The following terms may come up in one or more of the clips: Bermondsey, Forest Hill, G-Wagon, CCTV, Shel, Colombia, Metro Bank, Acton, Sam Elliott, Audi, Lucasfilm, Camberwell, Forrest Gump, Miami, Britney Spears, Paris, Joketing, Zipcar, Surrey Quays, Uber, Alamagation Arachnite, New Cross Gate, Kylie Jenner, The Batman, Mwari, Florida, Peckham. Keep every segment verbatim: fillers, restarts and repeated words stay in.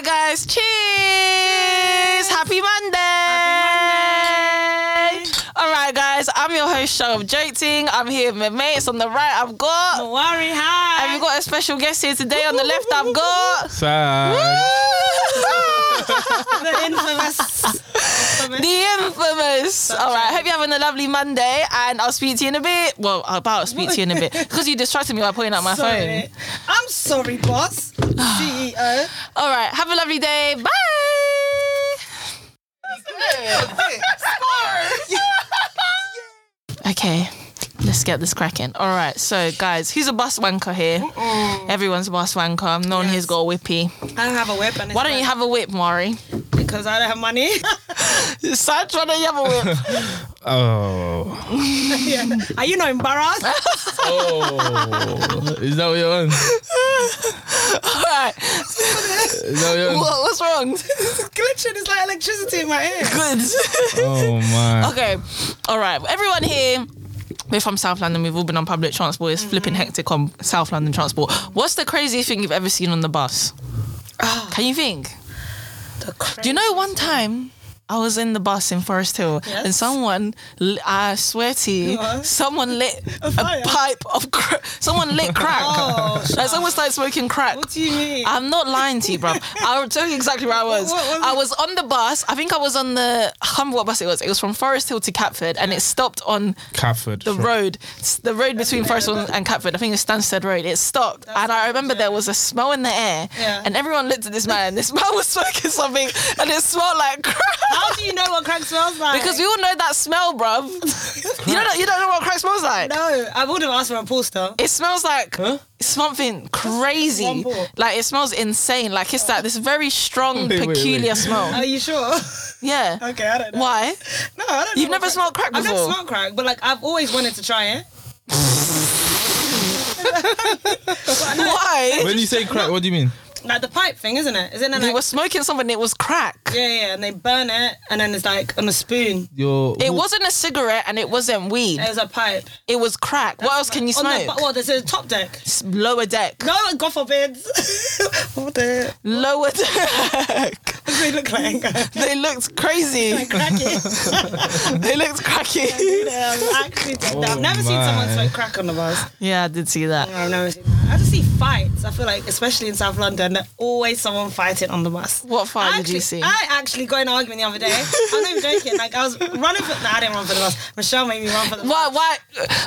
right, guys. Cheers. Cheers. Happy Monday. Happy Monday. All right, guys. I'm your host, Shel of Joketing. I'm here with my mates. On the right, I've got Mwari. Hi. And we've got a special guest here today. On the left, I've got Sanch. The infamous. infamous. The infamous. All right. Hope you're having a lovely Monday, and I'll speak to you in a bit. Well, about speak to you in a bit because you distracted me by putting out my sorry. phone. I'm sorry, boss. C E O. All right. Have a lovely day. Bye. Okay. Let's get this cracking. All right, so guys, who's a bus wanker here? Uh-oh. Everyone's a bus wanker. No one yes. here's got a whippy. I don't have a whip. And why don't you have a whip, Mari? Because I don't have money. Sanch, why don't you have a whip? Oh. Yeah. Are you not embarrassed? Oh. Is that what you're on? All right. Is that what you're on? What, what's wrong? It's glitching. It's like electricity in my ear. Good. Oh, my. Okay. All right. Everyone here... We're from South London. We've all been on public transport. It's mm-hmm. flipping hectic on South London transport. What's the craziest thing you've ever seen on the bus? Oh, can you think? The crazy. Do you know one time I was in the bus in Forest Hill yes. and someone, I swear to you, what? someone lit a, a pipe of crack. Someone lit crack. Oh, like someone started smoking crack. What do you mean? I'm not lying to you, bruv. I'll tell you exactly where I was. What, what was I it? was on the bus. I think I was on the, I can't remember what bus it was. It was from Forest Hill to Catford and it stopped on Catford, the from... road. The road between Forest Hill and Catford. I think it's Stansted Road. It stopped. That's and I remember there was a smell in the air yeah. and everyone looked at this man. This man was smoking something and it smelled like crack. How do you know what crack smells like? Because we all know that smell, bruv. You don't know, you don't know what crack smells like? No, I wouldn't ask for a pool star. It smells like huh? something crazy. Like, it smells insane. Like, it's oh. like this very strong, wait, peculiar wait, wait. smell. Are you sure? Yeah. Okay, I don't know. Why? No, I don't know. You've never crack. smelled crack before? I've never smelled crack, but, like, I've always wanted to try it. Why? When you say crack, what do you mean? Like the pipe thing, isn't it? Isn't it? They like, were smoking something. It was crack. Yeah, yeah, and they burn it, and then it's like on a spoon. Your it wasn't a cigarette, and it wasn't weed. It was a pipe. It was crack. That's what else can you smoke? On the, well, there's a top deck, lower deck. No, God forbid. Lower deck. Lower deck. What do they look like? They looked crazy. Like cracky. They looked cracky. Yeah, I actually did oh that. I've never my. seen someone smoke crack on the bus. Yeah, I did see that. No, I've never seen that. I just see fights. I feel like, especially in South London. And there's always someone fighting on the bus. What fight actually, did you see? I actually got in an argument the other day. I'm not even joking. Like, I was running for... No, I didn't run for the bus. Michelle made me run for the why, bus. Why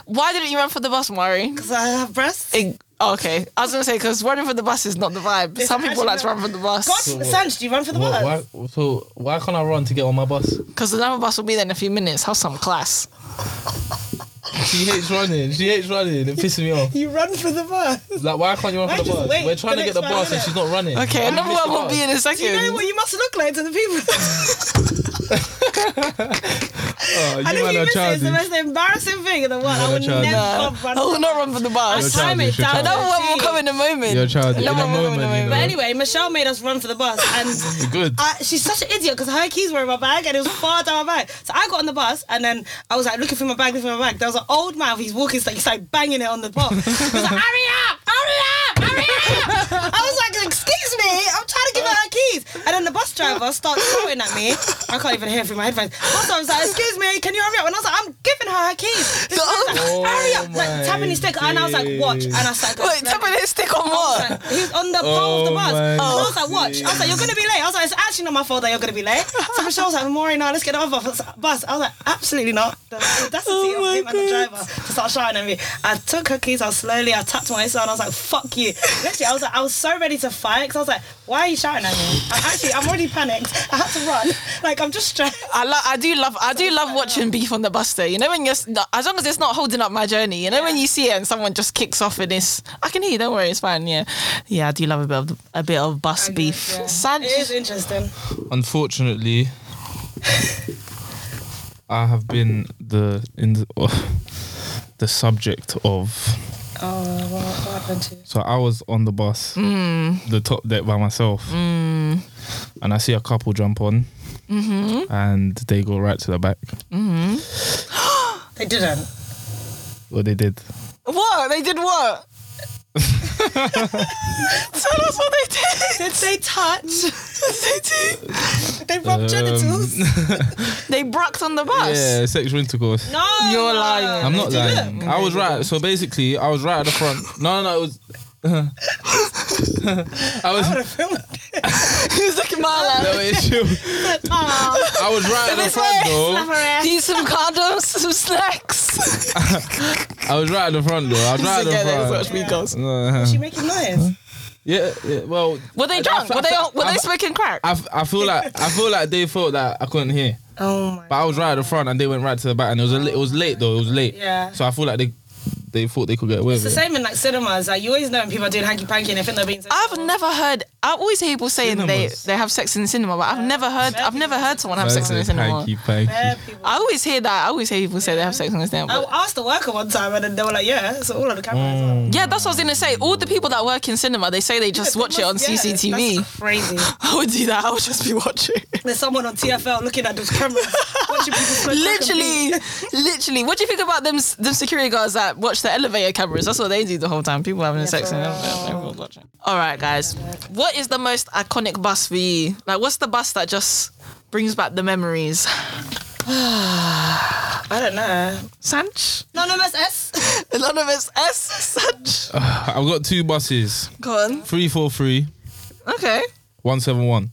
Why didn't you run for the bus, Mari? Because I have breasts. It, oh, okay. I was going to say, because running for the bus is not the vibe. It's Some people like to run for the bus. God, so Sanch, do you run for the what, bus? Why, so, why can't I run to get on my bus? Because another bus will be there in a few minutes. Have some class. She hates running. She hates running. It pisses me off. You run for the bus. Like, why can't you run why for the bus? Wait, we're trying to get the bus and she's not running. Okay, another one will be in a second. Do you know what you must look like to the people? Oh, you I think you miss it. It's the most embarrassing thing in the world. I would never no. run. I will not run for the bus. I time it down. Another one will come in a moment. You're child. In a moment. moment you know. But anyway, Michelle made us run for the bus, and good. I, she's such an idiot because her keys were in my bag and it was far down my bag. So I got on the bus and then I was like looking for my bag, looking for my bag. There was an old man. He's walking, so he's like banging it on the box. He's like, "Hurry up! Hurry up! Hurry up!" I was like, "Excuse me, I'm trying to give her her keys." And then the bus driver starts shouting at me. I can't even hear through my headphones. Also, I was like, "Excuse me, can you hurry up?" And I was like, "I'm giving her her keys." This oh was like, "Hurry up!" Like tapping his stick, and I was like, "Watch!" And I started going, wait, tapping his stick on what? Like, he was on the pole oh of the bus. And I was like, "Watch!" I was like, "You're gonna be late." I was like, "It's actually not my fault that you're gonna be late." So Michelle was like, "Maury, no, let's get off the bus." I was like, "Absolutely not." The audacity oh of him and the driver to start shouting at me. I took her keys. I was slowly. I tapped my son. I was like, "Fuck you!" Literally, I was like, I was so ready to fight because I was like, "Why are you shouting at me?" I'm actually, I'm already panicked. I had to run. Like, I'm just stressed. I love. I do love. I do love watching beef on the bus though. You know when you're, as long as it's not holding up my journey. You know yeah. when you see it and someone just kicks off and it's, I can hear you. Don't worry, it's fine. Yeah, yeah. I do love a bit of a bit of bus I beef. Guess, yeah. Sanch- it is interesting. Unfortunately. I have been the in the, oh, the subject of. Oh, what, what happened to you? So I was on the bus, mm. the top deck by myself, mm. and I see a couple jump on, mm-hmm. and they go right to the back. Mm-hmm. They didn't. Well, they did. What? They did what? Tell us what they did. Did they touch? Did they do? They rubbed um, genitals. They brocked on the bus. Yeah, sexual intercourse. No, you're lying. I'm not lying. It. I was right. So basically, I was right at the front. No, no, no. It was. I was. I filmed it. He was looking my life. No issue. I was right at the front though. Need some condoms, some snacks. I was right at the front though. I was right at the front. Yeah. Was she making noise? Yeah, yeah. Well, were they drunk? I, I, I, were they all, were I, they smoking crack? I, I feel like I feel like they thought that I couldn't hear. Oh my. But I was right at the front and they went right to the back and it was a, it was late though. It was late. Yeah. So I feel like they. They thought they could get away with it. It's the same in like cinemas. Like you always know when people are doing hanky panky and they think they're being sexual. I've never heard. I always hear people saying they, they have sex in the cinema, but I've yeah. never heard. Fair I've never heard someone have sex in the cinema. Panky, panky. I always hear that. I always hear people say yeah. they have sex in the cinema. I asked the worker one time and then they were like, "Yeah, so all of the cameras." Mm. Are. Yeah, that's what I was gonna say. All the people that work in cinema, they say they just yeah, watch they must, it on yeah, C C T V. That's crazy. I would do that. I would just be watching. There's someone on T F L looking at those cameras. Watching people. Literally, literally. What do you think about them? Them security guards that watch the elevator cameras. That's what they do the whole time. People having yeah, sex in the elevator. Watching. All right, guys. What is the most iconic bus for you? Like, what's the bus that just brings back the memories? I don't know. Sanch? Anonymous S? Anonymous S? Sanch? Uh, I've got two buses. Go on. three four three. Okay. one seven one.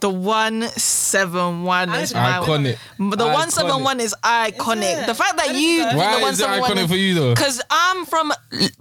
The one seven one is iconic. My, the one seven one is iconic. Is the fact that you... Why the is it iconic is, for you, though? Because I'm from...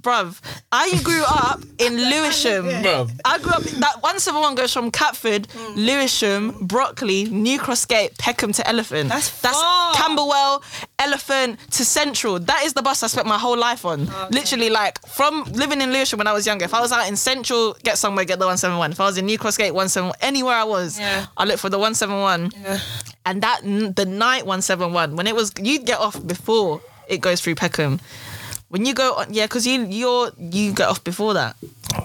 Bruv, I grew up in Lewisham. Bruv. I grew up... That one seven one goes from Catford, mm. Lewisham, Brockley, New Cross Gate, Peckham to Elephant. That's far. That's Camberwell, Elephant to Central. That is the bus I spent my whole life on. Oh, okay. Literally, like, from living in Lewisham when I was younger, if I was out in Central, get somewhere, get the one seven one. If I was in New Cross Gate, one seven one. Anywhere I was, yeah. I looked for the one seven one, yeah. and that the night one seven one when it was, you'd get off before it goes through Peckham. When you go on, yeah, because you you're you get off before that.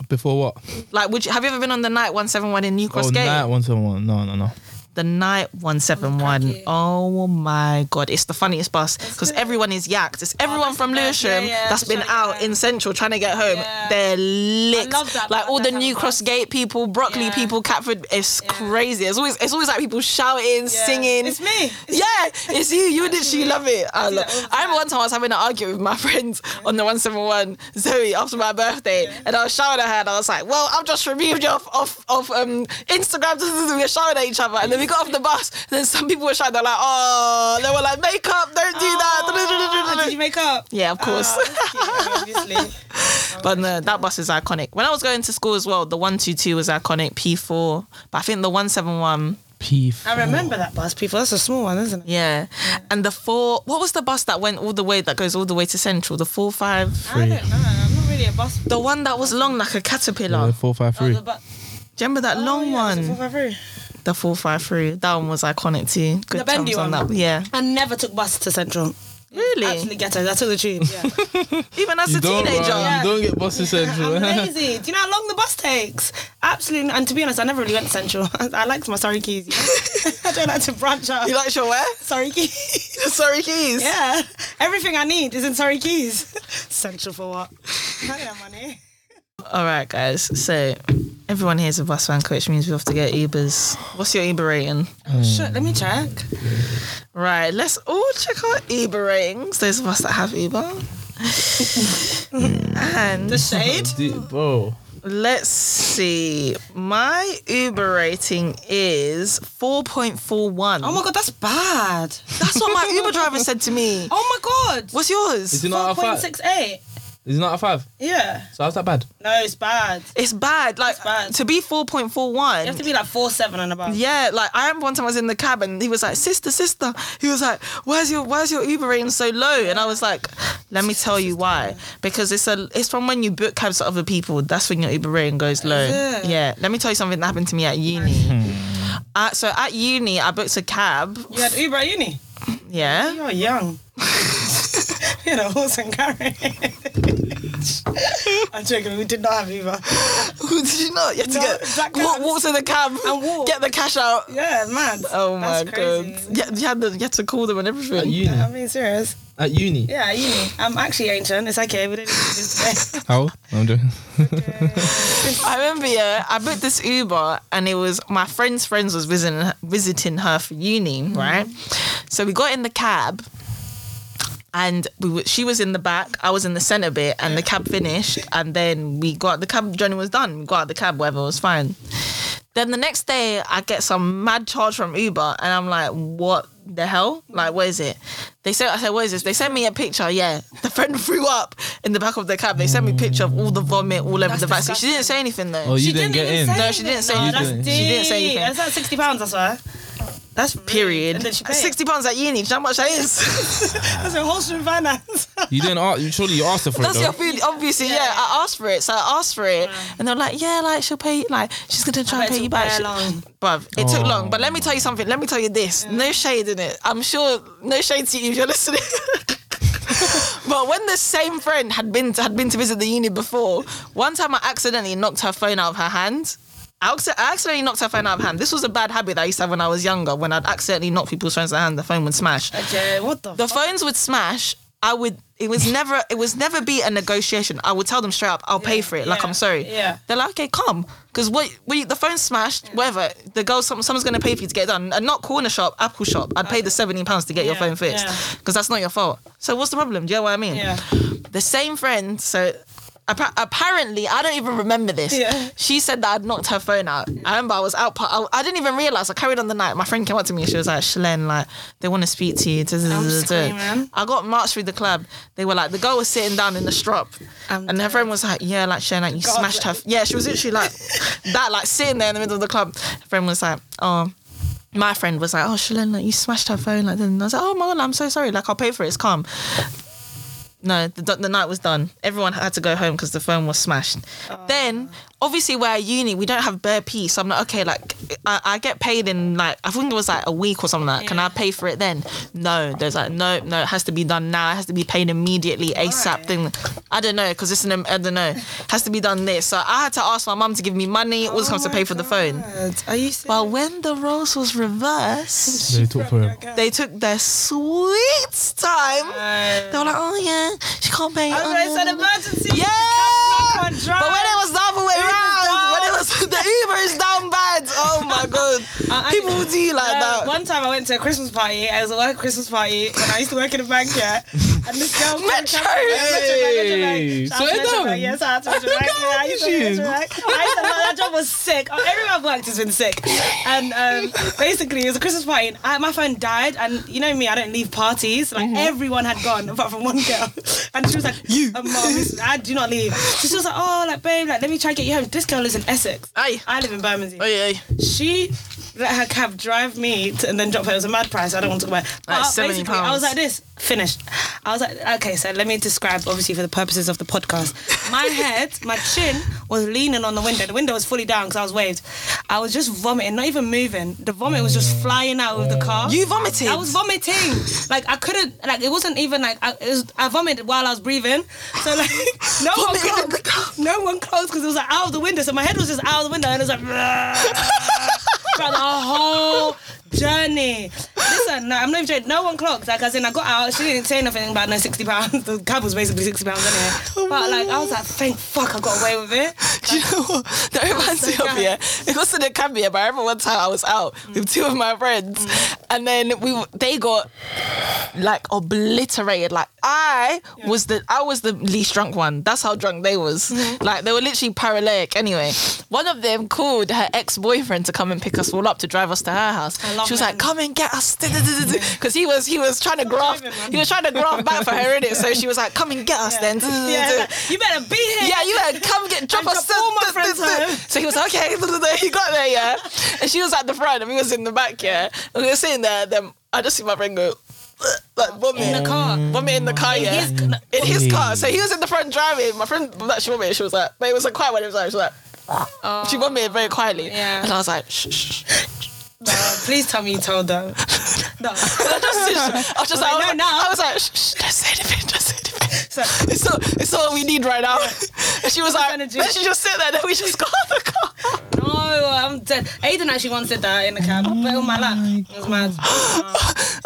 Before what? Like, would you have you ever been on the night one seven one in New Cross oh, Gate? Night one seven one, no, no, no. The night one seven one. Oh my god, it's the funniest bus because everyone is yacked. It's everyone oh, from Lewisham yeah, yeah, that's been out in Central trying to get home. Yeah. They're lit. I love that, like all the New Cross Gate people, Brockley yeah. people, Catford. It's yeah. crazy. It's always it's always like people shouting, yeah. singing. It's me. It's yeah, me. It's you. You literally love it. I, love. I remember one time I was having an argument with my friends yeah. on the one seven one Zoe after my birthday, yeah. and I was shouting at her. And I was like, "Well, I've just removed you off off, off um, Instagram." We were shouting at each other, and then. We got off the bus and then some people were shouting, they're like, oh, they were like, make up, don't do oh, that. Did you make up? Yeah, of course. Oh, cute, obviously. But no, that bus is iconic. When I was going to school as well, the one two two was iconic, P four, but I think the one seven one... P four. I remember that bus, P four. That's a small one, isn't it? Yeah. yeah. And the four... What was the bus that went all the way, that goes all the way to Central? The four five three. I don't know. I'm not really a bus. The one that was long like a caterpillar. Yeah, the four five three. Oh, the bu- Do you remember that oh, long yeah, one? The four five three. The four five three, that one was iconic too. Good the bendy on one, that. Yeah. I never took bus to Central. Really? Absolutely ghetto. I took the tube. Yeah. Even as you a teenager, yeah. you don't get bus to Central. Crazy. Do you know how long the bus takes? Absolutely. And to be honest, I never really went to Central. I, I liked my Surrey Quays. I don't like to branch out. You like your where? Surrey Quays. Surrey Quays. Yeah. Everything I need is in Surrey Quays. Central for what? Not that money. All right, guys. So everyone here is a bus wanker, which means we have to get Ubers. What's your Uber rating? Um, sure, let me check. Right, let's all check our Uber ratings. Those of us that have Uber. And the shade. Let's see. My Uber rating is four point four one. Oh my god, that's bad. That's what my Uber driver said to me. Oh my god. What's yours? Is it not four point six eight. Is it not a five? Yeah. So how's that bad? No, it's bad. It's bad. Like, it's bad. To be four point four one. You have to be like four seven and above. Yeah, like, I remember one time I was in the cab and he was like, sister, sister. He was like, where's your where's your Uber rating so low? And I was like, let me tell you why. Because it's a it's from when you book cabs to other people. That's when your Uber rating goes low. Yeah. yeah. Let me tell you something that happened to me at uni. uh, so at uni, I booked a cab. You had Uber at uni? Yeah. You're young. You had a horse and carriage. I'm joking, we did not have Uber. Did you not? You had no, to get that walk, walk to the cab and walk. Get the cash out. Yeah, mad. Oh my god. Yeah, you had, the, you had to call them and everything. At uni. I'm being serious. At uni? Yeah, at uni. I'm actually ancient. It's okay. We didn't do this today. How old? No, I'm joking. Okay. I remember, yeah, I booked this Uber and it was my friend's friends was visiting, visiting her for uni, mm-hmm. right? So we got in the cab. And we were, she was in the back, I was in the centre bit, and the cab finished. And then we got the cab journey was done. We got out the cab, whatever, it was fine. Then the next day, I get some mad charge from Uber, and I'm like, "What the hell? Like, what is it?" They said, "I said, what is this?" They sent me a picture. Yeah, the friend threw up in the back of the cab. They sent me a picture of all the vomit all over that's the back. So she didn't say anything though. Oh, you she didn't, didn't get in? No, she didn't say. No, anything. She didn't say anything. That's like sixty pounds, I swear. That's period. And then she paid. sixty pounds at uni, do you know how much that is? That's a whole student finance. You didn't ask, surely you asked her for that's it. That's your food, obviously, yeah. yeah. I asked for it, so I asked for it. Yeah. And they're like, yeah, like, she'll pay, like, she's going to try I and pay you back. Long. Bruv, it oh. took long. But let me tell you something, let me tell you this. Yeah. No shade in it. I'm sure, no shade to you if you're listening. But when the same friend had been to, had been to visit the uni before, one time I accidentally knocked her phone out of her hand. I accidentally knocked her phone out of hand. This was a bad habit that I used to have when I was younger. When I'd accidentally knock people's phones out of hand, the phone would smash. Okay, what the? The fuck? Phones would smash. I would. It was never. It was never be a negotiation. I would tell them straight up, I'll yeah, pay for it. Yeah, like I'm sorry. Yeah. They're like, okay, come, because what? We the phone smashed. Yeah. Whatever. The girl, some, someone's gonna pay for you to get it done. And not corner shop, Apple shop. I'd pay the seventeen pounds to get yeah, your phone fixed because yeah. that's not your fault. So what's the problem? Do you know what I mean? Yeah. The same friend. So. Apparently, I don't even remember this. Yeah. She said that I'd knocked her phone out. I remember I was out. I, I didn't even realise. I carried on the night. My friend came up to me and she was like, Shelen, like, they want to speak to you. I'm I got marched through the club. They were like, the girl was sitting down in the strop. I'm and her friend was like, yeah, like, Shelen, like, you God, smashed her. F-. Yeah, she was literally like that, like, sitting there in the middle of the club. Her friend was like, oh. My friend was like, oh, Shelen, like, you smashed her phone. Like, and I was like, oh, my God, I'm so sorry. Like, I'll pay for it. It's calm. No, the, the night was done. Everyone had to go home because the phone was smashed. Uh, then, obviously, we're at uni. We don't have bare pee. So I'm like, okay, like, I, I get paid in, like, I think it was, like, a week or something like that. Yeah. Can I pay for it then? No. There's like, no, no, it has to be done now. It has to be paid immediately, ASAP right. thing. I don't know, because it's an, I don't know. It has to be done this. So I had to ask my mum to give me money. It was comes to pay God. for the phone. Are you serious? But when the roles was reversed, they took for it. They took their sweet time. Uh, they were like, oh, yeah. She can't pay. Oh, it's an emergency. Yeah. But when it was the other way around, when it was the Uber is down bad. Oh my god. Uh, People I, do you like uh, that. One time I went to a Christmas party. It was a work Christmas party when I used to work in a bank, yeah. And this girl Metro. Hey. Metro Bank, Metro Bank. Yes, I had to Metro Bank. I used to Metro Bank. That job was sick. Oh, everyone I've worked has been sick. And um, basically, it was a Christmas party. And I, my phone died, and you know me, I don't leave parties. Like mm-hmm. everyone had gone, apart from one girl. And she was like, "You, oh, Mom, I do not leave." So she was like, "Oh, like babe, like let me try and get you home." This girl lives in Essex. Aye. I live in Bermondsey. Aye, aye. She let her cab drive me to, and then drop her. It was a mad price. I don't want to talk about it. Like seventy pounds. I was like this. Finished. I was like, okay, so let me describe, obviously, for the purposes of the podcast. My head, my chin was leaning on the window. The window was fully down because I was waved. I was just vomiting, not even moving. The vomit was just flying out of the car. You vomited? I was vomiting. Like, I couldn't, like, it wasn't even like, I, it was, I vomited while I was breathing. So, like, no one closed. No one closed because it was, like, out of the window. So my head was just out of the window and it was like, throughout the whole journey. Listen, no, I'm not even joking. No one clocked. Like, as in, I got out. She didn't say nothing about no sixty pounds. The cab was basically sixty pounds anyway. Oh, but, like, I was like, thank fuck I got away with it. Like, do you know what? That reminds me so of, yeah. It was in the cab, yeah, but I remember one time I was out mm. with two of my friends, mm. and then we they got, like, obliterated. Like, I yeah. was the I was the least drunk one. That's how drunk they was. Mm-hmm. Like, they were literally paralytic. Anyway, one of them called her ex-boyfriend to come and pick us all up to drive us to her house. She was him. like, come and get us, because he was he was trying to graft he was trying to graft back for her, innit? So she was like, come and get us, yeah. then yeah, like, you better be here, yeah, you better come get drop us all my friends home. So he was like, okay. He got there, yeah, and she was at the front and he was in the back, yeah, and we were sitting there. Then I just see my friend go like vomit in the car vomit in the car yeah his, in please. his car. So he was in the front driving. My friend, she vomited. She was like, but it was a quiet one. It was like, she was like oh. she vomited very quietly, yeah. And I was like, shh, shh. No, please tell me you told them. No. I, just, I was just like, I was like, no, no. I was like, shh, shh, don't say anything, don't say anything. So, it's, all, it's all we need right now. she was like, let's just sit there, then we just got out of the car. No, I'm dead. Aiden actually once did that in the cab. Oh, but on my lap. It was mad.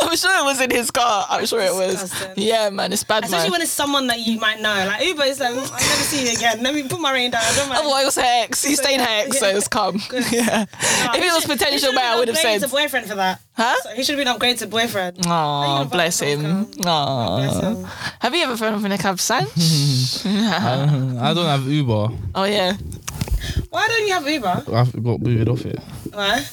I'm sure it was in his car. I'm sure it was. Yeah, man, it's bad, Especially man. when it's someone that you might know. Like, Uber is like, I'll never see you again. Let me put my rain down. I don't mind. Otherwise, it's Hex. He's staying Hex, so it's calm. Yeah. No, if it was should, potential male, I would have said. He should have been upgraded to boyfriend for that. Huh? So he should have been upgraded to boyfriend. Aww, bless him. Aww. Bless him. Have you ever thrown up in a cab, Sanch? Yeah. I, I don't have Uber. Oh, yeah. Why don't you have Uber? I've got booted off it. Why?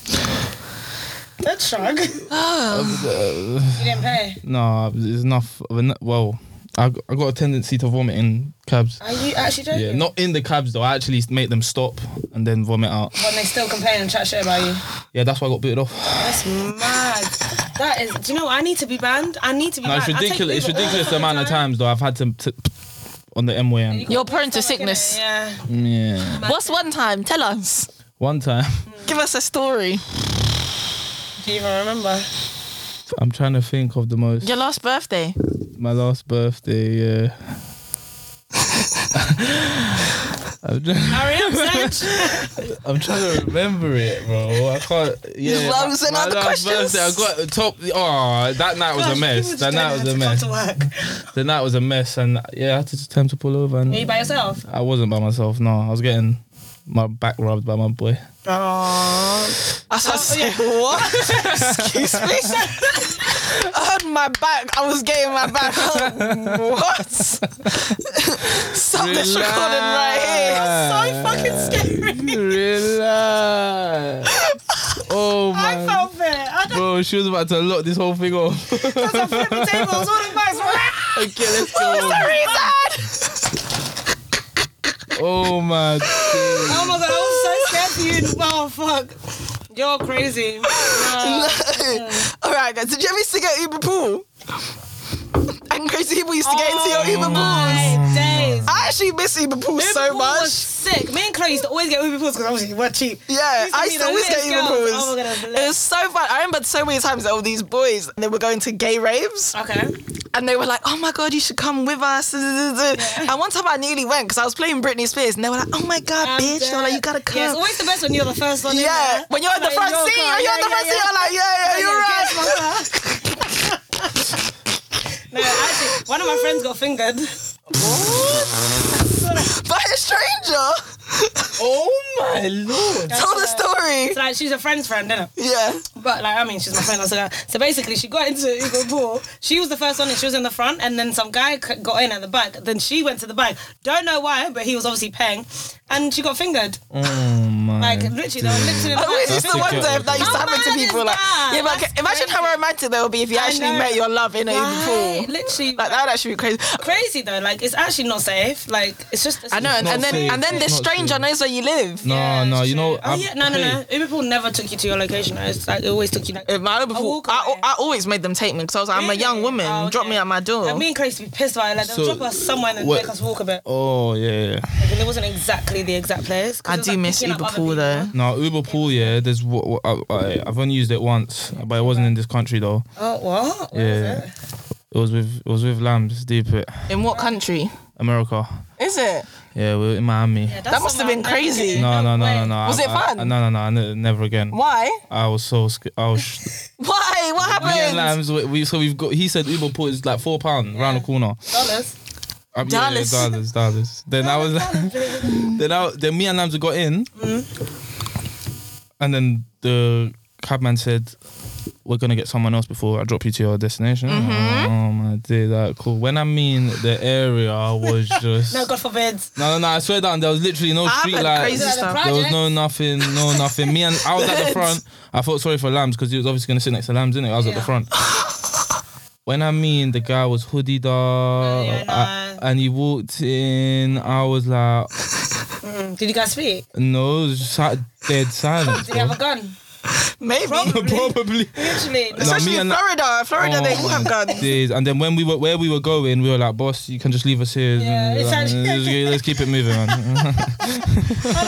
Don't shrug. Oh. You didn't pay? No, there's enough of a... Well, I I got a tendency to vomit in cabs. Are you actually joking? Yeah, not in the cabs though. I actually make them stop and then vomit out. When they still complain and chat shit about you. Yeah, that's why I got booted off. That's mad. That is. Do you know what? I need to be banned. I need to be. No, banned. It's ridiculous. It's ridiculous the amount of times though I've had to. T- on the M Y M. You're prone to sickness. Yeah. Yeah. What's one time? Tell us. One time. Mm. Give us a story. Do you even remember? I'm trying to think of the most. Your last birthday. My last birthday, yeah. I'm, just, I'm trying to remember it, bro. I can't. Yeah, You're my, my last questions. birthday, I got the top. Oh, that night was Gosh, a mess. That night was a mess. The night was a mess, and yeah, I had to attempt to pull over. And Were you by yourself? I wasn't by myself. No, I was getting my back rubbed by my boy. Oh, I was like, what? Excuse me. I heard my back. I was getting my back. Oh, what? Stop this recording right here. It's so fucking scary. Relax. Oh my. I felt it. Bro, she was about to lock this whole thing off. That's a flipping table. It was all in bags. Okay, let's go. What was the reason? Oh my. Oh my god, I was so scared for you. Oh fuck. You're crazy. No. No. Alright guys, did you ever used to get Uber pool? And crazy people used to oh get into your Uber pools. I actually miss Uber pools Uber so pool much. Was sick. Me and Chloe used to always get Uber pools because obviously we're cheap. Yeah, used I used to always get Uber pools. Oh my God, it was so fun. I remember so many times that all these boys, they were going to gay raves. Okay. And they were like, oh my God, you should come with us. Yeah. And one time I nearly went because I was playing Britney Spears and they were like, oh my God, I'm bitch. Dead. They were like, you gotta come. Yeah, it's always the best when you're the first one. Yeah, in when you're at the like, front seat. When you're at the front seat, you're like, yeah, yeah, you're right. No, actually, one of my friends got fingered. What? By a stranger? Oh my Lord. That's Tell the story. So, like, she's a friend's friend, innit? Yeah. But, like, I mean, she's my friend. I was like, so basically, she got into Uber pool. She was the first one and she was in the front. And then some guy got in at the back. Then she went to the back. Don't know why, but he was obviously paying. And she got fingered. Oh my. Like, literally, they were literally. I always used to wonder if that used to happen to people. Like, yeah, but like, imagine how romantic that would be if you actually met your love in a Uber pool. Literally, like that would actually be crazy. Crazy though, like it's actually not safe. Like it's just. It's I know, and, and then safe. and then this stranger safe. knows where you live. No, yeah, no, you know. Oh, yeah, no, no, no. Uber pool never took you to your location. It's like it always took you. Like, my Uber pool, I, I always made them take me because I was like, really? I'm a young woman. Oh, okay. Drop me at my door. Like, me and Chris be pissed by it. Like they'll so, drop us somewhere and what? make us walk a bit. Oh yeah, yeah. Like, it wasn't exactly the exact place. I do like, miss Uber pool though. No, Uber pool. Yeah, there's. What, what, I, I, I've only used it once, but it wasn't in this country though. Oh what? Yeah. It was with it was with Lambs, deep it. In what country? America. Is it? Yeah, we were in Miami. Yeah, that must have been crazy. No, no, no, no, no. Was I, it fun? I, no, no, no, never again. Why? I was so scared. I was. Why? What happened? Me and Lambs, we, we, so we've got. He said Uber pool is like four pound yeah. round the corner. Dollars. Um, dollars. Yeah, yeah, dollars, dollars. Then I was. then I, then me and Lambs got in, mm. and then the cabman said, we're going to get someone else before I drop you to your destination. Mm-hmm. Oh, my dear, that cool. When I mean the area was just... no, God forbid. No, no, no, I swear down, there was literally no street lights. There was no nothing, no nothing. Me and I was at the front. I felt sorry for Lambs because he was obviously going to sit next to Lambs, innit? I was yeah. at the front. When I mean the guy was hoodied up no, yeah, no. I, and he walked in, I was like... Mm. Did you guys speak? No, it was just dead silence. Did you have a gun? Maybe. Probably. Probably. Literally. No, Especially in Florida. Florida, oh, they all have guns. Days. And then when we were where we were going, we were like, boss, you can just leave us here. Yeah, it's like, actually... let's, let's keep it moving, man. I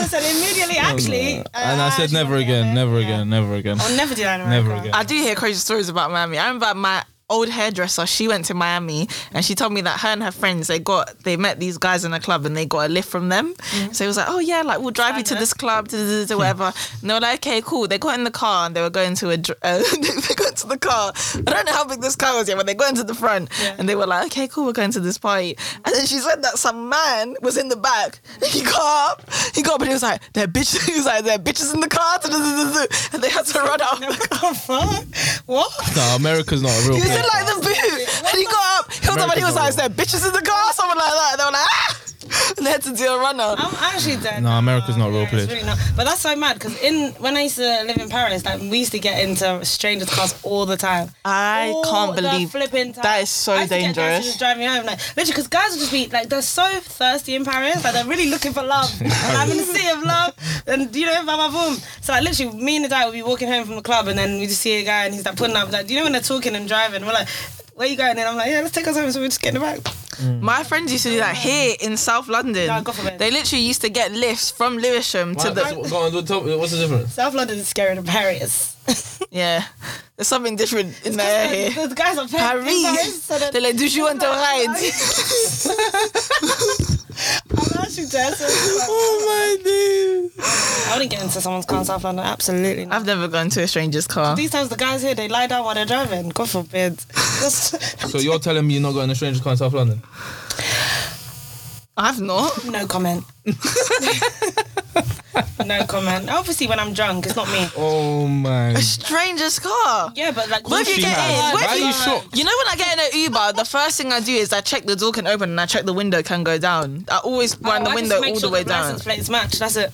said immediately, actually. Uh, and I said, never again, never again, never again. I'll never do that in America. Never again. I do hear crazy stories about Miami. I remember my old hairdresser, she went to Miami and she told me that her and her friends, they got they met these guys in a club and they got a lift from them. Mm. So it was like, oh yeah, like we'll drive Standard. you to this club, da, da, da, da, whatever. And they were like, okay, cool. They got in the car and they were going to a uh, they got to the car. I don't know how big this car was yet, but they got into the front yeah. and they were like, okay, cool, we're going to this party. And then she said that some man was in the back. He got up, he got up and he was like, there bitches. He was like, there bitches in the car, da, da, da, da, da. And they had to run out of the car. What? No, America's not a real place. In like the boot and he got up, he was up and he was like, is there bitches in the car, something like that, and they were like, ah, and they had to do a runner. I'm actually dead. No, America's not a real place, really not. But that's so mad because in when I used to live in Paris, like we used to get into strangers' cars all the time. I all can't believe flipping time. That is so I used to dangerous. Get guys just driving home, like literally, because guys will just be like, they're so thirsty in Paris, like they're really looking for love. I'm in the city of love, and you know, bam, bam, boom. So like literally, me and the guy would be walking home from the club, and then we just see a guy, and he's like putting up, like, do you know when they're talking and driving? We're like, where you going? And I'm like, yeah, let's take us home. So we're just getting back. Mm. My friends used to do that here in South London. No, they literally used to get lifts from Lewisham Why? to the... What's the difference? South London is scarier than Paris. Yeah. There's something different in it's the air like, here. The guys are Paris. Paris so they're like, do you want to ride? I'm actually dead. Oh my dude. I wouldn't get into someone's car in South London. Absolutely not. I've never gone to a stranger's car. These times the guys here, they lie down while they're driving. God forbid. So you're telling me you're not going to a stranger's car in South London? I've not. No comment. No comment. Obviously, when I'm drunk, it's not me. Oh my! A stranger's car. Yeah, but like, what if you get in? Why are you shocked? You know, when I get in an Uber, the first thing I do is I check the door can open and I check the window can go down. I always wind oh, the I window all sure the way the down. License plates match. That's it.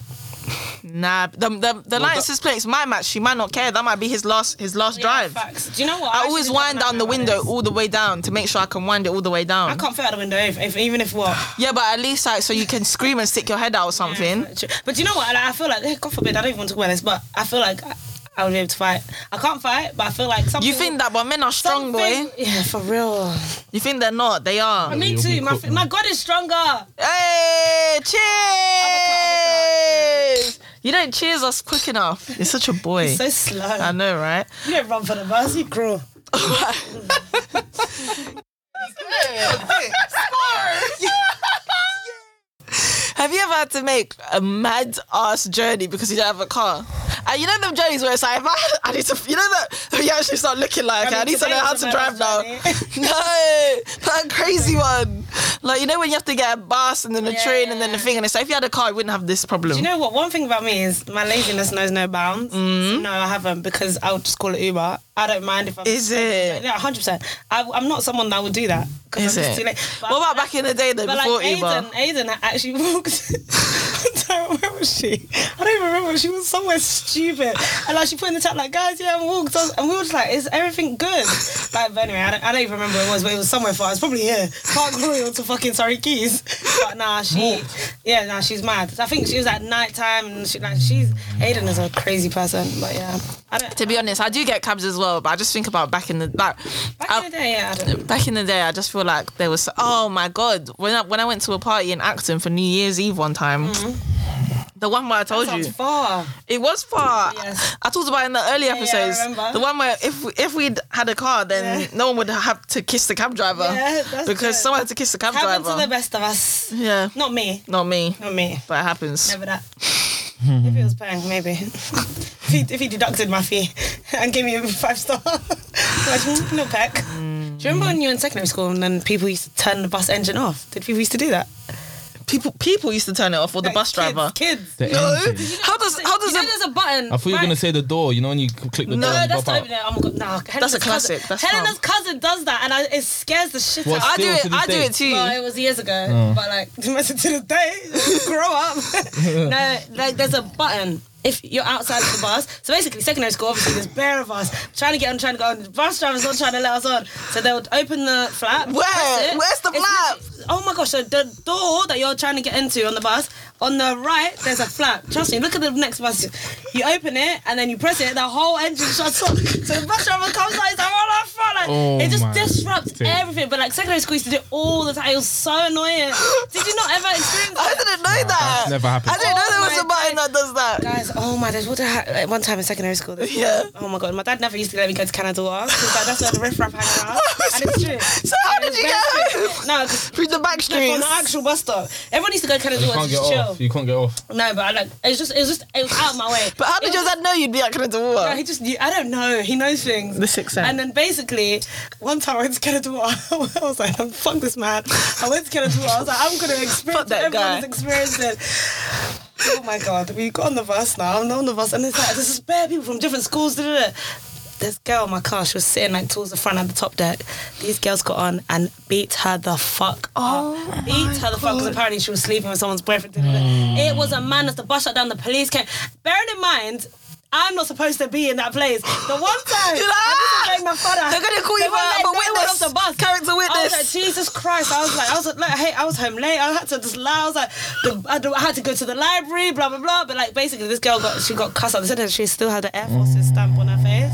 Nah, the the, the license plates might match. She might not care. That might be his last his last yeah, drive. Facts. Do you know what? I, I always wind down the window this. all the way down to make sure I can wind it all the way down. I can't fit out the window if, if, even if what? Yeah, but at least like so you can scream and stick your head out or something. Yeah, but do you know what? Like, I feel like, hey, God forbid, I don't even want to wear this, but I feel like I, I would be able to fight. I can't fight, but I feel like something... You think that, but men are strong, boy. Yeah, for real. You think they're not? They are. But me too. My, my God is stronger. Hey, cheers! Avocado, avocado. You don't cheers us quick enough. You're such a boy. You're so slow. I know, right? You don't run for the bus, you crawl. Have you ever had to make a mad ass journey because you don't have a car? And you know them journeys where it's like, I need to, you know that you actually start looking like, I, mean, I need to know how to drive now. No, that crazy one. Like, you know when you have to get a bus and then a yeah, train and then a thing, and it's like, if you had a car, you wouldn't have this problem. Do you know what? One thing about me is my laziness knows no bounds. Mm-hmm. So no, I haven't, because I'll just call it Uber. I don't mind if I'm... Is it? Yeah, one hundred percent. I, I'm not someone that would do that. Is I'm just it? Too late. But what about back in the day, though, but before like Uber? Aiden, Aiden actually walked... I don't remember she. I don't even remember. She was somewhere stupid. And like she put in the chat like, guys, yeah, I walked. And we were just like, is everything good? Like, but anyway, I don't, I don't even remember where it was, but it was somewhere far. It was probably here. Park Royal to fucking Surrey Quays. But nah, she... Yeah, nah, she's mad. I think she was at night time and she, like, she's... Aiden is a crazy person, but yeah. I don't, to be honest, I do get cabs as well, but I just think about back in the... Back, back I, in the day, yeah. I don't know. Back in the day, I just feel like there was... Oh, my God. When I, when I went to a party in Acton for New Year's Eve one time... Mm-hmm. The one where I told that you. Far. It was far. Yes. I talked about it in the early episodes. Yeah, yeah, the one where if if we'd had a car, then yeah. no one would have to kiss the cab driver. Yeah, that's because good. Someone had to kiss the cab Happened driver. Happened to the best of us. Yeah. Not me. Not me. Not me. But it happens. Never that. If it was paying, maybe. if, he, if he deducted my fee and gave me a five star, like, no peck. Mm. Do you remember when you were in secondary school and then people used to turn the bus engine off? Did people used to do that? People people used to turn it off, or the like bus kids, driver. Kids. The no. engine. You know, how does how does you know, there's a button? I thought you were right. gonna say the door. You know when you click the no, door. No, that's not even it. Oh my God, nah. Helena's that's a classic. Cousin, that's Helena's calm. cousin does that, and I, it scares the shit well, out. I do it. I day. do it too. Well, it was years ago, oh. but like to the day, grow up. No, like there's a button. If you're outside of the bus, so basically secondary school, obviously there's bare of us trying to get on, trying to go on. The bus driver's not trying to let us on, so they would open the flap. Where? Where's the flap? Oh my gosh! So the door that you're trying to get into on the bus On the right, there's a flap. Trust me, look at the next bus. You open it, and then you press it, the whole engine shuts off. So the bus driver comes out, he's like, oh, no, like, oh, it just disrupts dude. everything. But, like, secondary school used to do it all the time. It was so annoying. Did you not ever experience that? I didn't know no, that. Never happened. I didn't oh know there was a button that does that. Guys, oh, my days. What the heck? Like, one time in secondary school. This yeah. School. Oh, my God. My dad never used to let me go to Canada Water. Like, that's where the riffraff hanging out. And it's true. So how did you get home? No, through the back streets. On the actual bus stop. Everyone used to go to Canada Water to just chill. You can't get off. No, but I like it was just it was just it was out of my way. But how did your dad know you'd be at Canada Water? No, he just knew. I don't know. He knows things. The sixth sense. And then basically, one time I went to Canada Water, I was like, fuck this man. I went to Canada Water. I was like, I'm gonna experience what everyone's experiencing. Oh my God, we got on the bus now. I'm on the bus, and it's like there's bare people from different schools. Da, da, da. This girl in my class, she was sitting like towards the front at the top deck. These girls got on and beat her the fuck up. Oh beat her the God. fuck because apparently she was sleeping with someone's boyfriend. Mm. It was a madness. The bus shut down, the police came. Bearing in mind, I'm not supposed to be in that place. The one time, I my father, they're gonna call they you out, but witness, off the bus. Character witness. I was like, Jesus Christ. I was like, I was like, hey, I was home late. I had to just lie. I was like, the, I had to go to the library, blah blah blah. But like, basically, this girl got, she got cussed out. They said that she still had the Air Force's stamp on her face.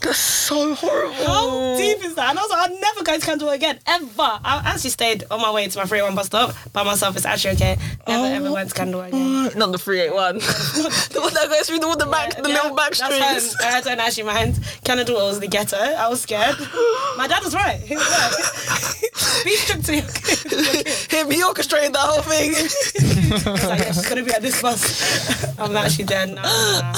That's so horrible. How deep is that? And I was like, I'd never go to Canada again, ever. I actually stayed on my way to my three eighty-one bus stop by myself. It's actually okay. Never oh, ever went to Canada again. Not the three eighty-one. The one that goes through the water. The, back, yeah, the yeah, little back streets. I don't actually mind. Canada was the ghetto. I was scared. My dad was right. He was right. Be stripped to your kid. Him, he orchestrated that whole thing. He's like, yeah, she's going to be at this bus. I'm actually dead now. Nah.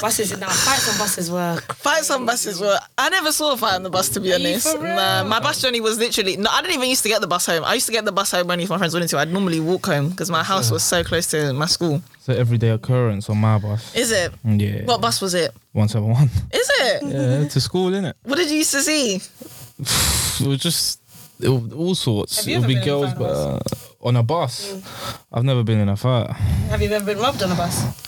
Buses, nah, fights on buses were... Fights on buses were... I never saw a fight on the bus, to be honest. Nah, my bus journey was literally... No, I didn't even used to get the bus home. I used to get the bus home only if my friends wanted to. I'd normally walk home because my house yeah. was so close to my school. It's an everyday occurrence on my bus. Is it? Yeah. What bus was it? one seven one. Is it? Yeah, to school, innit? What did you used to see? It was just it was all sorts. It would be girls, but uh, on a bus. Mm. I've never been in a fight. Have you ever been robbed on a bus?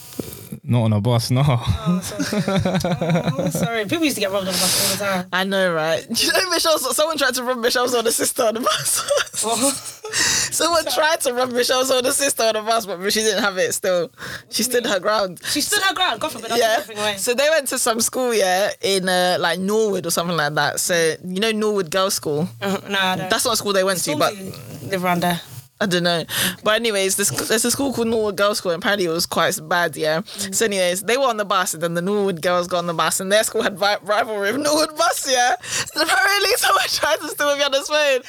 Not on a bus, no. Oh, sorry. oh, sorry. People used to get robbed on a bus all the time. I know, right? Do you know Michelle? Someone tried to rob Michelle's older sister on the bus. What? Someone tried to rub Michelle's older sister on the bus, but she didn't have it still. What she stood mean? her ground. She stood her ground, God forbid, I yeah. took everything away. So they went to some school, yeah, in uh, like Norwood or something like that. So, you know, Norwood Girls School? Uh, no, I don't. That's not a school they went to, but. Live around there. I don't know. But anyways, this, there's a school called Norwood Girls School, and apparently it was quite bad, yeah? Mm-hmm. So anyways, they were on the bus, and then the Norwood girls got on the bus, and their school had vi- rivalry with Norwood bus, yeah? And apparently someone tried to steal me on his phone,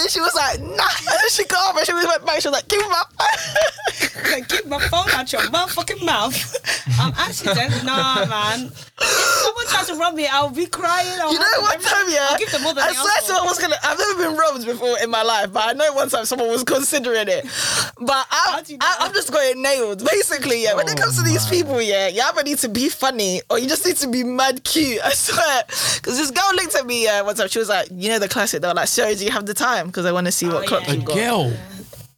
and she was like, nah! And then she got off, and she went back, she was like, give me my phone! Like, give my phone out your motherfucking mouth. I'm actually dead. Nah, man. If someone tried to rob me, I'll be crying. I'll you know one everything. time, yeah? I'll give them more than I swear someone was gonna... I've never been robbed before in my life, but I know one time someone was called considering it, but I'm, you know? I, I'm just going nailed basically. Yeah, when oh it comes to these people, yeah, you either need to be funny or you just need to be mad cute. I swear, because this girl looked at me yeah, one time. She was like, you know the classic. They were like, "Sir, do you have the time? Because I want to see oh, what yeah. clock you got." A girl.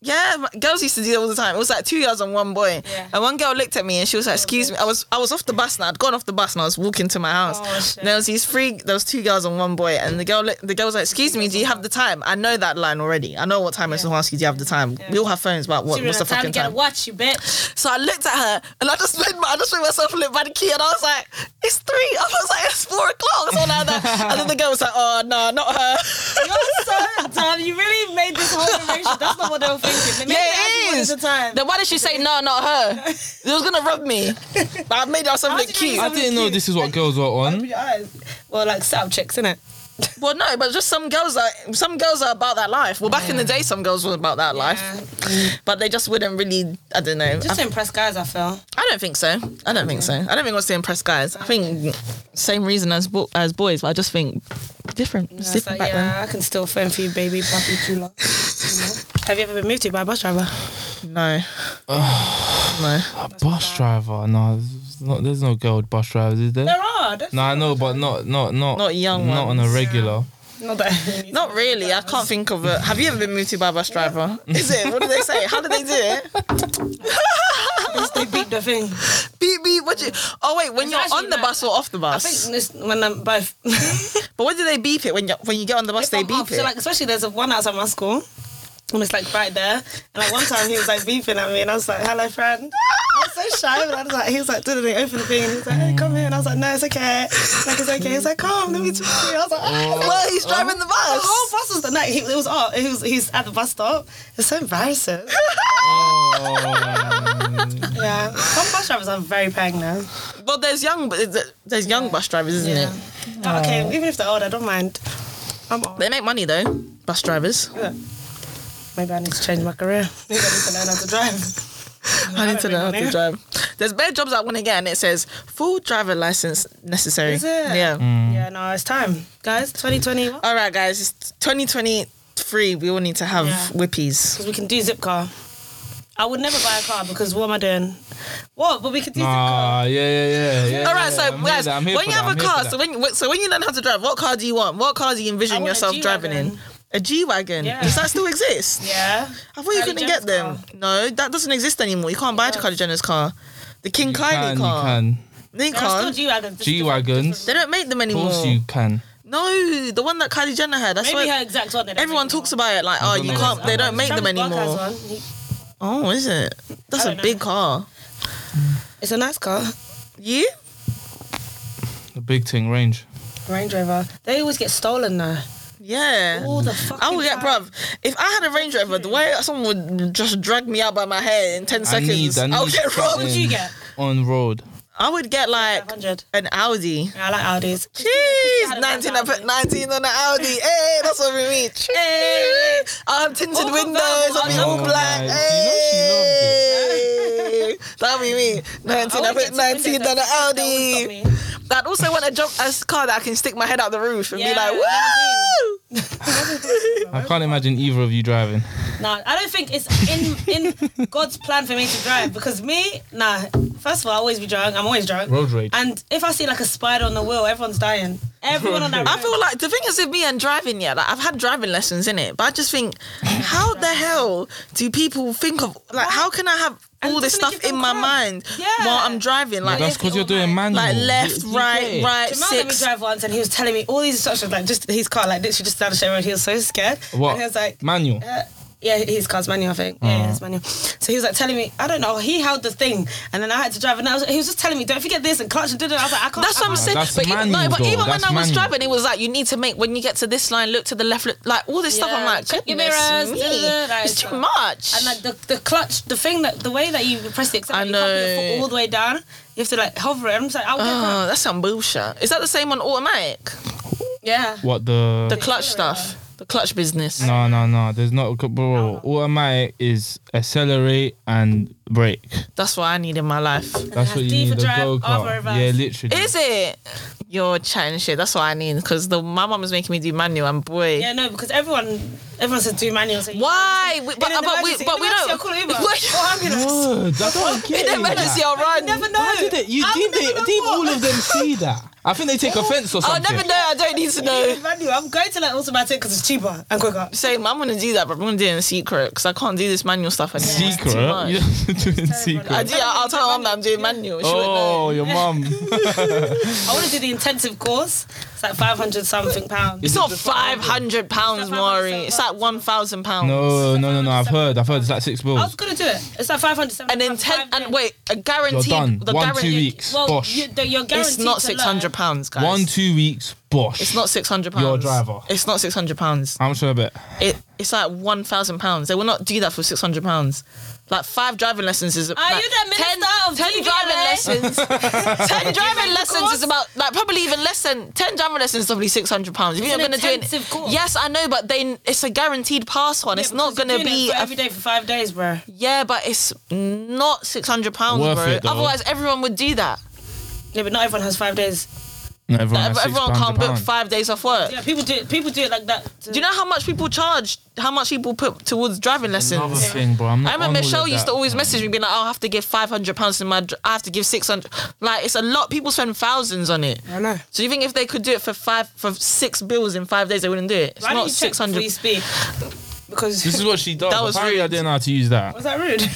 Yeah, my, girls used to do that all the time. It was like two girls on one boy, yeah. and one girl looked at me and she was like, "Excuse me." I was I was off the bus now. I'd gone off the bus and I was walking to my house. Oh, and there was these three. There was two girls on one boy, and the girl the girl was like, "Excuse me, do you have the time?" I know that line already. I know what time yeah. I should ask you. Do you have the time? Yeah. We all have phones, but what, what's the fucking time? Get a watch, you bitch. So I looked at her and I just made my, I just made myself look by the key, and I was like, "It's three." I was like, "It's four o'clock." So like that. And then the girl was like, "Oh no, not her." You're so dumb. You really made this whole narration. That's not what they were. Maybe yeah, it is. The time. Then why did she say no, not her? They was gonna rub me. But I made ourselves look cute. I didn't know this is what girls were on. Well, like sap chicks, innit? Well, no, but just some girls are some girls are about that life. Well, back yeah. in the day, some girls were about that yeah. life, but they just wouldn't really. I don't know. Just I, to impress guys, I feel. I don't think so. I don't okay. think so. I don't think it was to impress guys. I think same reason as bo- as boys, but I just think different. Yeah, different like, back yeah then. I can still fend for you, baby, puppy, too long. You know? Have you ever been moved to by a bus driver? No. no. A bus driver? No. Not, there's no girl bus drivers, is there? There are. No, nah, I know, but not not not not young not ones. On a regular. Yeah. Not that. Not really. I can't think of it. Have you ever been moved to by a bus driver? Yeah. Is it? What do they say? How do they do it? They beat the thing. Beep beep. What do you? Oh wait, when it's you're on the like, bus or off the bus? I think this, when I'm both. But when do they beep it? When you when you get on the bus, if they I'm beep off, it. So like, especially there's a one outside my school. And it's like right there. And like one time he was like beeping at me and I was like, hello friend. I was so shy, but I was like, he was like, did it open the thing and he was like, hey, come here. And I was like, no, it's okay. Like, it's okay. He was like, come, let me talk to you. I was like, oh, well, he's driving the bus. The whole bus was the night. He, it was up. He was, he's at the bus stop. It's so embarrassing. Oh, man. Yeah. Some bus drivers are very paying now. But there's young, there's young yeah. bus drivers, isn't yeah. it? But okay, even if they're old, I don't mind. I'm old. They make money though, bus drivers. Yeah. Maybe I need to change my career. Maybe I need to learn how to drive. I, I need to learn how to drive. There's bare jobs I want to get and it says full driver license necessary. Is it? Yeah. Mm. Yeah, no, it's time. Guys, twenty twenty. All right, guys, it's twenty twenty-three. We all need to have yeah. whippies. Because we can do Zipcar. I would never buy a car because what am I doing? What? But we could use uh, a car. Yeah, yeah, yeah. yeah all right, yeah, so I'm guys, when you have that, a car, so when, so when you learn how to drive, what car do you want? What car do you envision yourself driving in? A G-Wagon. Yeah. Does that still exist? Yeah. I thought you couldn't get them. Car. No, that doesn't exist anymore. You can't buy yeah. Kylie Jenner's car. The King you Kylie can, car. You can. They can't. G-Wagons. G-Wagons. They don't make them anymore. Of course you can. No, the one that Kylie Jenner had. That's Maybe her exact one. Everyone talks about it like, oh, you can't, they don't make them anymore. Oh, is it? That's a big car. It's a nice car. Yeah? A big thing, Range. Range Rover. They always get stolen though. Yeah. All the fucking I would get, bruv, if I had a Range Rover, the way someone would just drag me out by my hair in ten seconds, I, need, I, need I would get robbed. What would you get? On road. I would get like five hundred. An Audi. Yeah, I like Audis. Jeez, nineteen, I put nineteen on an Audi. Hey, that's what we mean. Hey, I'll have tinted all windows. I'll be all black. Nice. Hey, that's what we mean. nineteen, I, I put nineteen on an Audi. I'd also want a, job, a car that I can stick my head out the roof and yeah, be like, woo! I can't imagine either of you driving. Nah, I don't think it's in in God's plan for me to drive because me, nah, first of all, I always be drunk. I'm always drunk. Road rage. And if I see like a spider on the wheel, everyone's dying. Everyone on that road. I feel like the thing is with me and driving, yeah, like I've had driving lessons in it, but I just think, how the hell do people think of, like, what? How can I have all and this stuff in my crowd. mind yeah. while I'm driving? Like, yeah, that's because you're doing manual. Like left, right, right, Jamal six. Jamal let me drive once and he was telling me all these instructions, like just his car, like literally just down the straight road. He was so scared. What? And he was like, manual? Uh, yeah, his car's manual, I think. Uh. Yeah, it's manual. So he was like telling me, I don't know, he held the thing and then I had to drive and I was, he was just telling me, don't forget this and clutch and did it. I was like, I can't. That's what I'm saying. But even, no, but even when I was driving, it was like, you need to make, when you get to this line, look to the left, look, like all this yeah. stuff. I'm like, check your mirrors. It's too much. And like the, the clutch, the thing that, the way that you press the accelerator, you can't put your foot all the way down. You have to like hover it. I'm just like, I'll get that. Oh, that's some bullshit. Is that the same on automatic? Yeah. What the? The clutch stuff. The clutch business. No, no, no. There's not. Bro, oh. Automatic is accelerate and brake. That's what I need in my life. And That's what you need. The go kart. Yeah, literally. Is it? You're chatting shit. That's what I need because the my mum was making me do manual and boy. Yeah, no, because everyone, everyone says do manual. So why? But but, but we but we don't. Call Uber. No, that's what I get. In an emergency, I'll run. You never know. How did it? You did it. Did all of them see that? I think they take offence or something. I'll never know. I don't need to know. I'm going to like automatic because it's cheaper and quicker. Say, so, mum, I'm gonna do that, but I'm gonna do it in secret because I can't do this manual stuff anymore. Secret? You don't do it in secret. I do. I'll tell my mum that I'm doing manual. Oh, your mum. I want to do the intensive course. It's like five hundred something pounds. It's not five hundred pounds, Mwari. It's like one thousand pounds. No, no, no, no. I've heard. I've heard. It's like six balls. I was gonna do it. It's like five hundred something. And intent and wait, a guaranteed. You're done. The One two weeks. Well, you're guaranteed. It's not six hundred. Pounds, guys. One, two weeks, bosh. It's not six hundred pounds. Your driver. It's not six hundred pounds. How much do I bet? It, it's like one thousand pounds. They will not do that for six hundred pounds. Like five driving lessons is... Are like you the minister ten, of ten driving lessons. ten driving lessons is about... Like probably even less than... ten driving lessons is probably six hundred pounds. If you're not going to do it... Yes, I know, but they, it's a guaranteed pass one. Yeah, it's not going to be... Every day for five days, bro. Yeah, but it's not six hundred pounds, Worth bro. It, Otherwise, everyone would do that. Yeah, but not everyone has five days. Not everyone, like, has everyone can't book five days off work. Yeah, people do it, people do it like that. Do you know how much people charge? How much people put towards driving lessons? Another thing, bro. I'm not I remember Michelle used to always message me being like, oh, I have to give five hundred pounds to my... I have to give six hundred... Like, it's a lot. People spend thousands on it. I know. So you think if they could do it for five, for six bills in five days, they wouldn't do it? It's Why not six hundred... Why didn't you check free speed? Because... This is what she does. That was Apparently rude. I didn't know how to use that. Was that rude?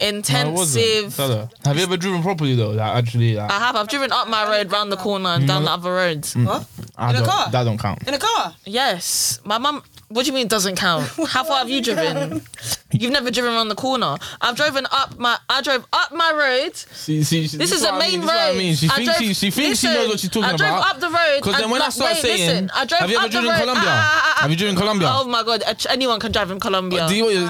Intensive. No, have you ever driven properly though? Like, actually, like, I have. I've driven up my road, round the corner, and no. down the other road. What? I in a car? That don't count. In a car? Yes. My mum. What do you mean it doesn't count? How far have you driven? You've never driven around the corner. I've driven up my. I drove up my road. See, see, see, this, this is a main I mean, road. I mean, she I thinks drove, she, she thinks listen, she knows what she's talking about. I drove about. Up the road. Because then when like, I start wait, saying, listen, I drove have you ever driven in Colombia? Ah, have you driven in Colombia? Oh my God, anyone can drive in Colombia. Uh, do you?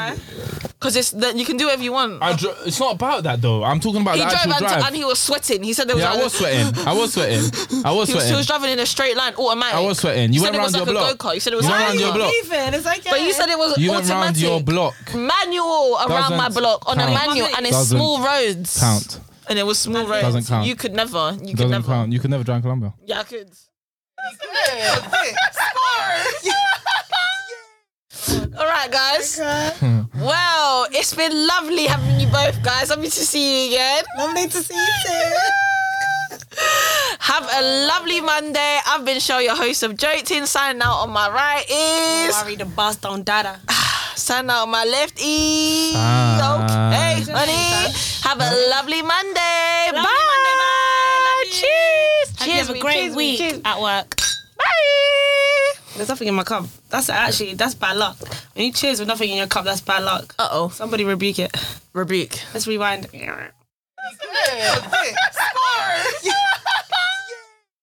Because it's that you can do whatever you want. I dro- it's not about that though. I'm talking about he the drove actual drive. And he was sweating. He said there was. Yeah, like I was sweating. I was sweating. I was sweating. He was driving in a straight line, automatic. I was sweating. You went around your block. You said it was like a go-kart. It's like, yeah. But you said it was you automatic. You went around your block. Manual around doesn't my block on count. A manual and it's doesn't small roads. Count. And it was small doesn't roads. Doesn't count. You could never. You could never. Count. You could never drive in Colombia. Yeah, I could. All right, guys. Okay. Well, it's been lovely having you both, guys. Lovely to see you again. Lovely to see you too. Have a lovely Monday. I've been Shel, your host of Joketing. Signing out on my right is Mwari the boss, don't dada. Signing out on my left is uh, okay, honey. Have a lovely Monday. Lovely bye. Monday, bye. Cheers. Have cheers. Have a great cheers, week cheers. At work. Bye. There's nothing in my cup. That's actually that's bad luck. When you cheers with nothing in your cup, that's bad luck. Uh oh. Somebody rebuke it. Rebuke. Let's rewind.